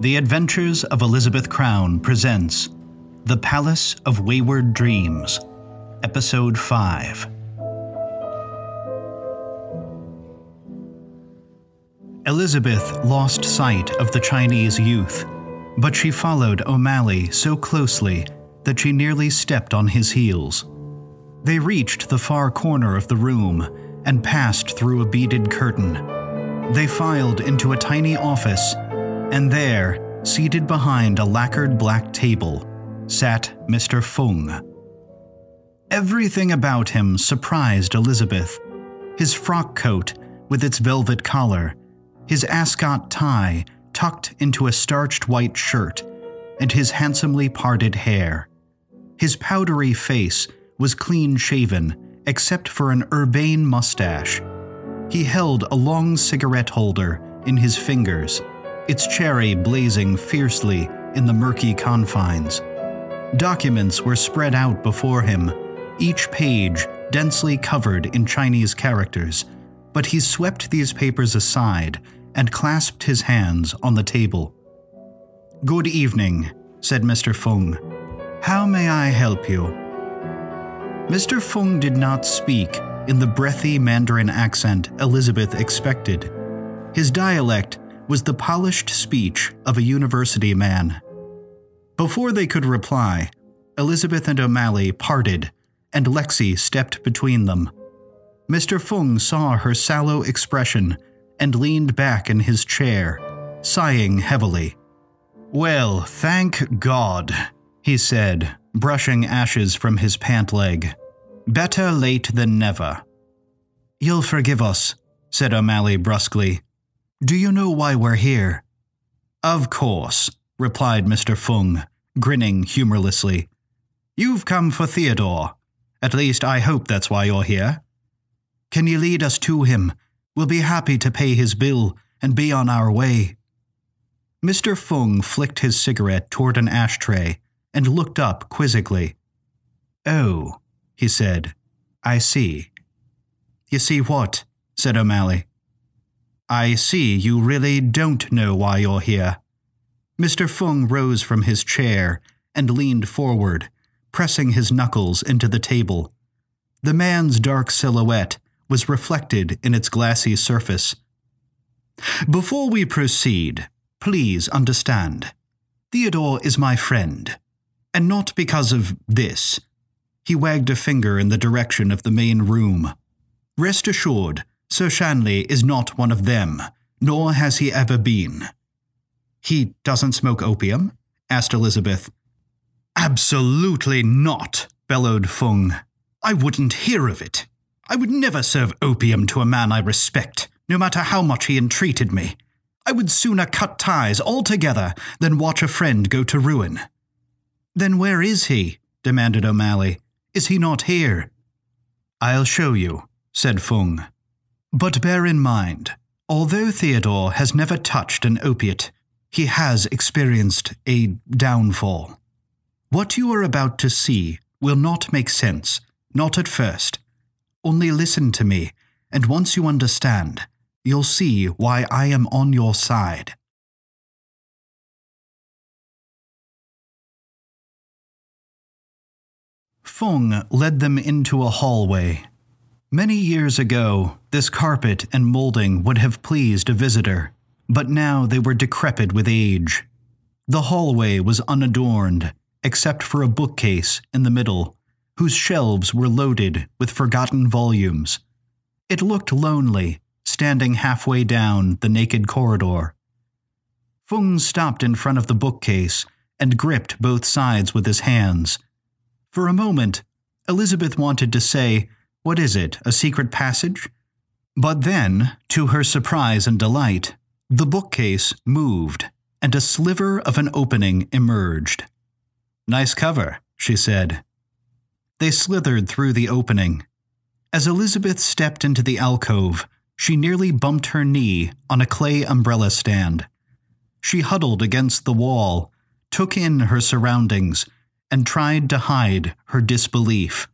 The Adventures of Elizabeth Crown presents The Palace of Wayward Dreams, Episode 5. Elizabeth lost sight of the Chinese youth, but she followed O'Malley so closely that she nearly stepped on his heels. They reached the far corner of the room and passed through a beaded curtain. They filed into a tiny office, and there, seated behind a lacquered black table, sat Mr. Fung. Everything about him surprised Elizabeth. His frock coat with its velvet collar, his ascot tie tucked into a starched white shirt, and his handsomely parted hair. His powdery face was clean-shaven, except for an urbane mustache. He held a long cigarette holder in his fingers, its cherry blazing fiercely in the murky confines. Documents were spread out before him, each page densely covered in Chinese characters, but he swept these papers aside and clasped his hands on the table. "Good evening," said Mr. Fung. "How may I help you?" Mr. Fung did not speak in the breathy Mandarin accent Elizabeth expected. His dialect was the polished speech of a university man. Before they could reply, Elizabeth and O'Malley parted, and Lexi stepped between them. Mr. Fung saw her sallow expression and leaned back in his chair, sighing heavily. "Well, thank God," he said, brushing ashes from his pant leg. "Better late than never." "You'll forgive us," said O'Malley brusquely. "Do you know why we're here?" "Of course," replied Mr. Fung, grinning humorlessly. "You've come for Theodore. At least I hope that's why you're here." "Can you lead us to him? We'll be happy to pay his bill and be on our way." Mr. Fung flicked his cigarette toward an ashtray and looked up quizzically. "Oh," he said, "I see." "You see what?" said O'Malley. "I see you really don't know why you're here." Mr. Fung rose from his chair and leaned forward, pressing his knuckles into the table. The man's dark silhouette was reflected in its glassy surface. "Before we proceed, please understand, Theodore is my friend, and not because of this." He wagged a finger in the direction of the main room. "Rest assured, Sir Shanley is not one of them, nor has he ever been." "He doesn't smoke opium?" asked Elizabeth. "Absolutely not," bellowed Fung. "I wouldn't hear of it. I would never serve opium to a man I respect, no matter how much he entreated me. I would sooner cut ties altogether than watch a friend go to ruin." "Then where is he?" demanded O'Malley. "Is he not here?" "I'll show you," said Fung. "But bear in mind, although Theodore has never touched an opiate, he has experienced a downfall. What you are about to see will not make sense, not at first. Only listen to me, and once you understand, you'll see why I am on your side." Fung led them into a hallway. Many years ago, this carpet and molding would have pleased a visitor, but now they were decrepit with age. The hallway was unadorned, except for a bookcase in the middle, whose shelves were loaded with forgotten volumes. It looked lonely, standing halfway down the naked corridor. Fung stopped in front of the bookcase and gripped both sides with his hands. For a moment, Elizabeth wanted to say, "What is it, a secret passage?" But then, to her surprise and delight, the bookcase moved, and a sliver of an opening emerged. "Nice cover," she said. They slithered through the opening. As Elizabeth stepped into the alcove, she nearly bumped her knee on a clay umbrella stand. She huddled against the wall, took in her surroundings, and tried to hide her disbelief.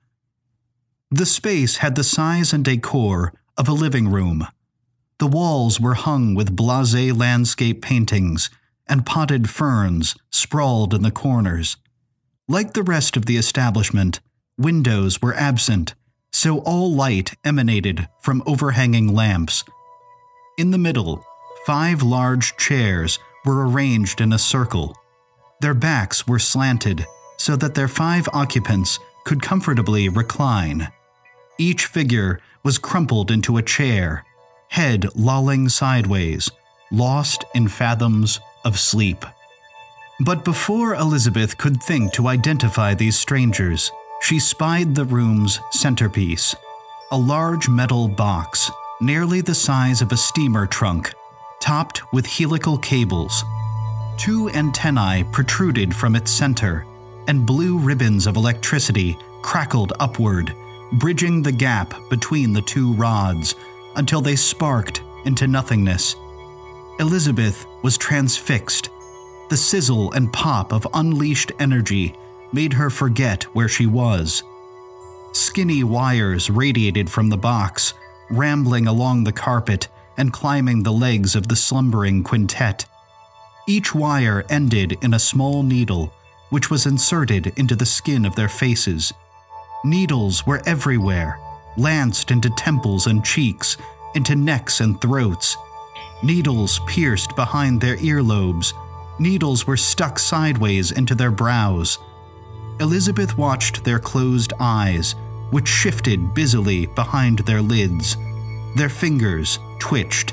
The space had the size and decor of a living room. The walls were hung with blasé landscape paintings and potted ferns sprawled in the corners. Like the rest of the establishment, windows were absent, so all light emanated from overhanging lamps. In the middle, 5 large chairs were arranged in a circle. Their backs were slanted so that their 5 occupants could comfortably recline. Each figure was crumpled into a chair, head lolling sideways, lost in fathoms of sleep. But before Elizabeth could think to identify these strangers, she spied the room's centerpiece, a large metal box, nearly the size of a steamer trunk, topped with helical cables. 2 antennae protruded from its center, and blue ribbons of electricity crackled upward, bridging the gap between the 2 rods until they sparked into nothingness. Elizabeth was transfixed. The sizzle and pop of unleashed energy made her forget where she was. Skinny wires radiated from the box, rambling along the carpet and climbing the legs of the slumbering quintet. Each wire ended in a small needle, which was inserted into the skin of their faces. Needles were everywhere, lanced into temples and cheeks, into necks and throats. Needles pierced behind their earlobes. Needles were stuck sideways into their brows. Elizabeth watched their closed eyes, which shifted busily behind their lids. Their fingers twitched.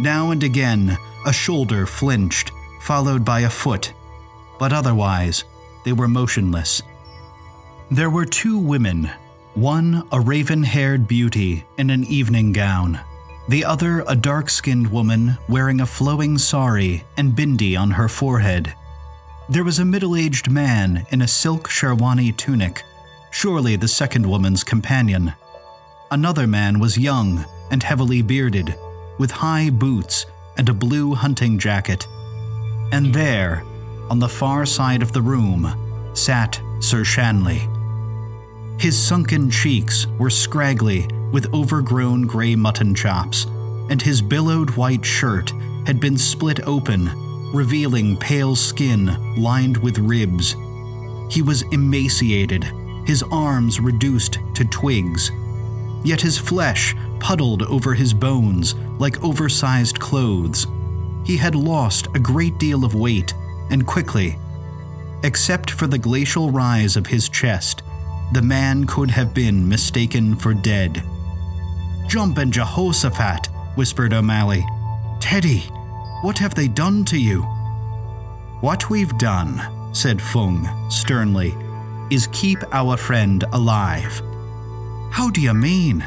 Now and again, a shoulder flinched, followed by a foot, but otherwise, they were motionless. There were 2 women, one a raven-haired beauty in an evening gown, the other a dark-skinned woman wearing a flowing sari and bindi on her forehead. There was a middle-aged man in a silk Sherwani tunic, surely the second woman's companion. Another man was young and heavily bearded, with high boots and a blue hunting jacket. And there, on the far side of the room, sat Sir Shanley. His sunken cheeks were scraggly with overgrown gray mutton chops, and his billowed white shirt had been split open, revealing pale skin lined with ribs. He was emaciated, his arms reduced to twigs. Yet his flesh puddled over his bones like oversized clothes. He had lost a great deal of weight, and quickly. Except for the glacial rise of his chest, the man could have been mistaken for dead. "Jump and Jehoshaphat," whispered O'Malley. "Teddy, what have they done to you?" "What we've done," said Fung sternly, "is keep our friend alive." "How do you mean?"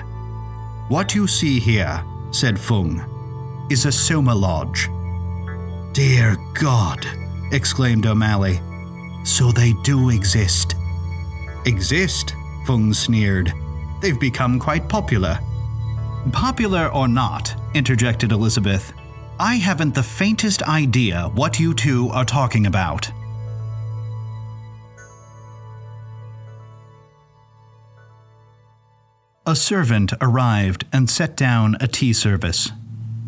"What you see here," said Fung, "is a Soma Lodge." "Dear God," exclaimed O'Malley. "So they do exist." "Exist?" Fung sneered. "They've become quite popular." "Popular or not," interjected Elizabeth, "I haven't the faintest idea what you 2 are talking about." A servant arrived and set down a tea service.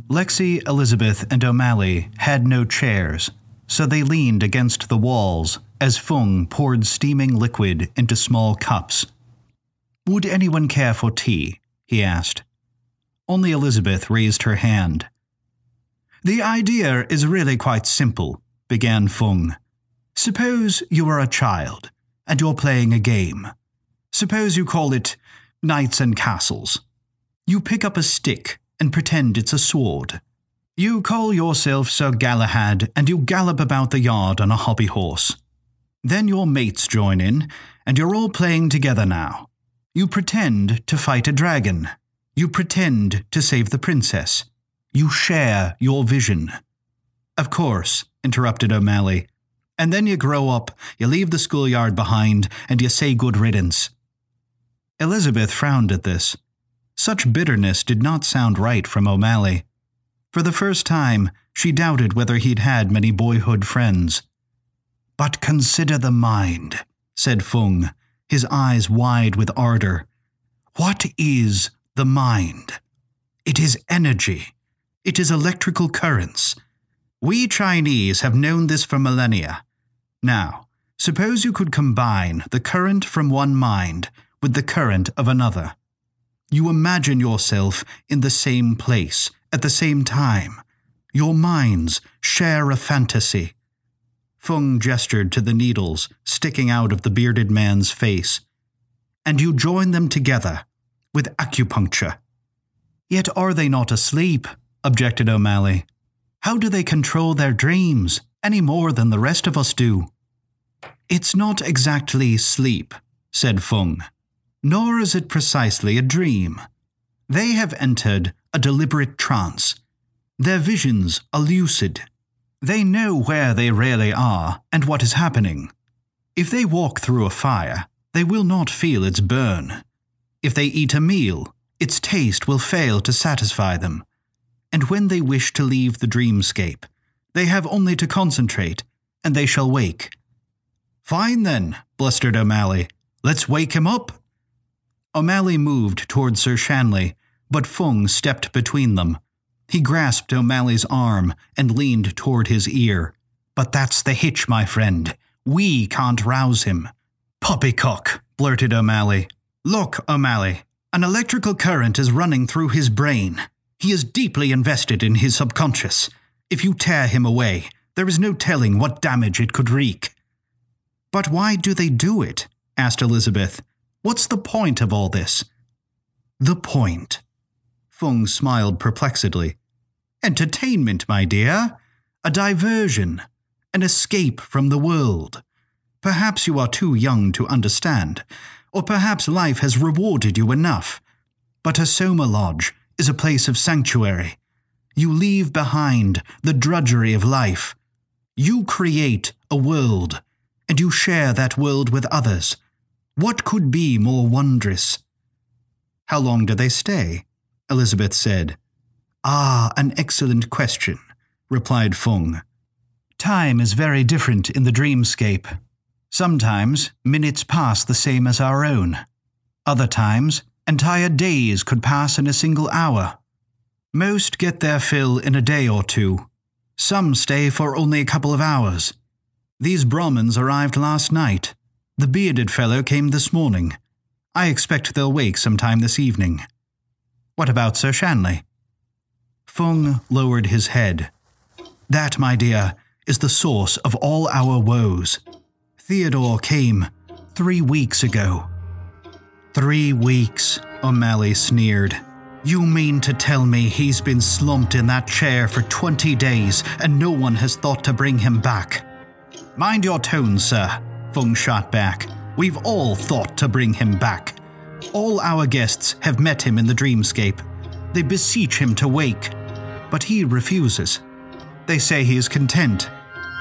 Lexi, Elizabeth, and O'Malley had no chairs, so they leaned against the walls as Fung poured steaming liquid into small cups. "Would anyone care for tea?" he asked. Only Elizabeth raised her hand. "The idea is really quite simple," began Fung. "Suppose you are a child, and you're playing a game. Suppose you call it Knights and Castles. You pick up a stick and pretend it's a sword. You call yourself Sir Galahad, and you gallop about the yard on a hobby horse. Then your mates join in, and you're all playing together now. You pretend to fight a dragon. You pretend to save the princess. You share your vision." "Of course," interrupted O'Malley. "And then you grow up, you leave the schoolyard behind, and you say good riddance." Elizabeth frowned at this. Such bitterness did not sound right from O'Malley. For the first time, she doubted whether he'd had many boyhood friends. "But consider the mind," said Fung, his eyes wide with ardor. "What is the mind? It is energy. It is electrical currents. We Chinese have known this for millennia. Now, suppose you could combine the current from one mind with the current of another. You imagine yourself in the same place at the same time. Your minds share a fantasy." Fung gestured to the needles sticking out of the bearded man's face. "And you join them together with acupuncture." "Yet are they not asleep?" objected O'Malley. "How do they control their dreams any more than the rest of us do?" "It's not exactly sleep," said Fung, "nor is it precisely a dream. They have entered a deliberate trance. Their visions are lucid. They know where they really are and what is happening. If they walk through a fire, they will not feel its burn. If they eat a meal, its taste will fail to satisfy them. And when they wish to leave the dreamscape, they have only to concentrate, and they shall wake." "Fine then," blustered O'Malley. "Let's wake him up." O'Malley moved toward Sir Shanley, but Fung stepped between them. He grasped O'Malley's arm and leaned toward his ear. "But that's the hitch, my friend. We can't rouse him." "Poppycock," blurted O'Malley. "Look, O'Malley, an electrical current is running through his brain. He is deeply invested in his subconscious. If you tear him away, there is no telling what damage it could wreak." "But why do they do it?" asked Elizabeth. "What's the point of all this?" "The point?" Fung smiled perplexedly. "Entertainment, my dear. A diversion. An escape from the world. Perhaps you are too young to understand, or perhaps life has rewarded you enough. But a Soma Lodge is a place of sanctuary. You leave behind the drudgery of life. You create a world, and you share that world with others. What could be more wondrous?" "How long do they stay?" Elizabeth said. "Ah, an excellent question," replied Fung. "Time is very different in the dreamscape. Sometimes minutes pass the same as our own. Other times, entire days could pass in a single hour. Most get their fill in a day or two. Some stay for only a couple of hours. These Brahmins arrived last night. The bearded fellow came this morning. I expect they'll wake sometime this evening. What about Sir Shanley?" Fung lowered his head. "That, my dear, is the source of all our woes. Theodore came 3 weeks ago." "3 weeks," O'Malley sneered. "You mean to tell me he's been slumped in that chair for 20 days and no one has thought to bring him back?" "Mind your tone, sir," Fung shot back. "We've all thought to bring him back. All our guests have met him in the dreamscape. They beseech him to wake, but he refuses. They say he is content.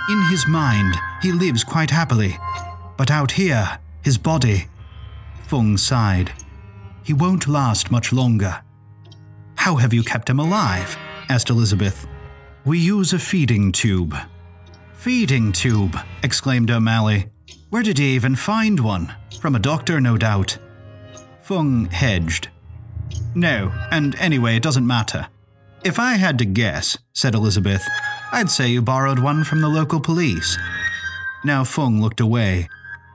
In his mind, he lives quite happily. But out here, his body..." Fung sighed. "He won't last much longer." "How have you kept him alive?" asked Elizabeth. "We use a feeding tube." "Feeding tube!" exclaimed O'Malley. "Where did he even find one? From a doctor, no doubt." Fung hedged. "No, and anyway, it doesn't matter. If I had to guess," said Elizabeth, "I'd say you borrowed one from the local police." Now Fung looked away.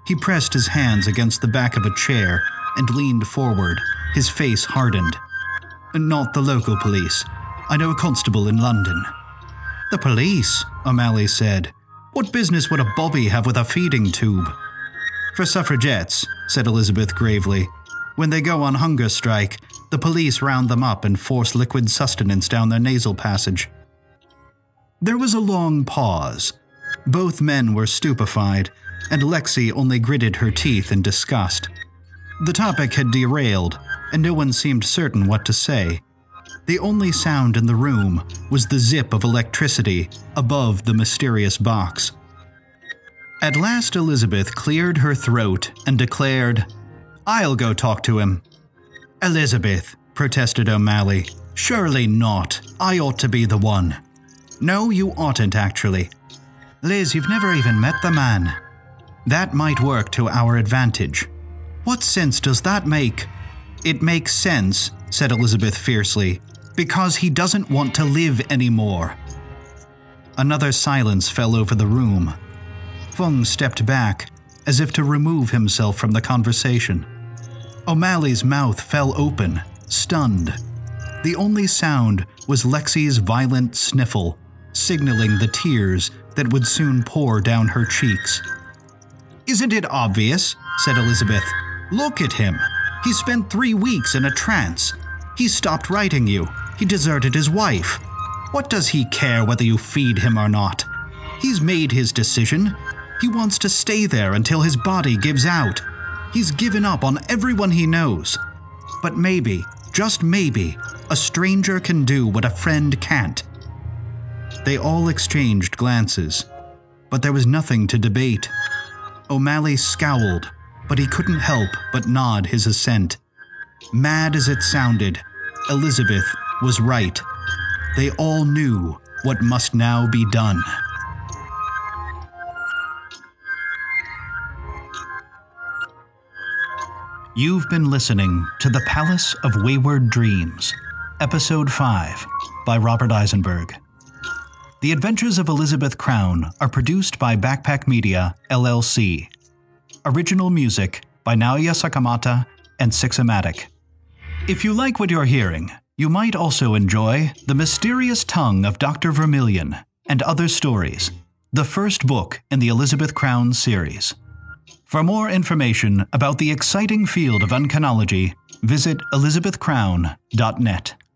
He pressed his hands against the back of a chair and leaned forward, his face hardened. "Not the local police. I know a constable in London." "The police?" O'Malley said. "What business would a bobby have with a feeding tube?" "For suffragettes," said Elizabeth gravely. "When they go on hunger strike, the police round them up and force liquid sustenance down their nasal passage." There was a long pause. Both men were stupefied, and Lexi only gritted her teeth in disgust. The topic had derailed, and no one seemed certain what to say. The only sound in the room was the zip of electricity above the mysterious box. At last Elizabeth cleared her throat and declared, "I'll go talk to him." "Elizabeth," protested O'Malley, "surely not. I ought to be the one." "No, you oughtn't, actually. Liz, you've never even met the man. That might work to our advantage." "What sense does that make?" "It makes sense," said Elizabeth fiercely, "because he doesn't want to live anymore." Another silence fell over the room. Fung stepped back, as if to remove himself from the conversation. O'Malley's mouth fell open, stunned. The only sound was Lexi's violent sniffle, signaling the tears that would soon pour down her cheeks. "Isn't it obvious?" said Elizabeth. "Look at him. He spent 3 weeks in a trance. He stopped writing you. He deserted his wife. What does he care whether you feed him or not? He's made his decision. He wants to stay there until his body gives out. He's given up on everyone he knows. But maybe, just maybe, a stranger can do what a friend can't." They all exchanged glances, but there was nothing to debate. O'Malley scowled, but he couldn't help but nod his assent. Mad as it sounded, Elizabeth was right. They all knew what must now be done. You've been listening to The Palace of Wayward Dreams, Episode 5, by Robert Eisenberg. The Adventures of Elizabeth Crown are produced by Backpack Media, LLC. Original music by Naoya Sakamata and Six-O-Matic. If you like what you're hearing, you might also enjoy The Mysterious Tongue of Dr. Vermillion and Other Stories, the first book in the Elizabeth Crown series. For more information about the exciting field of uncanology, visit elizabethcrown.net.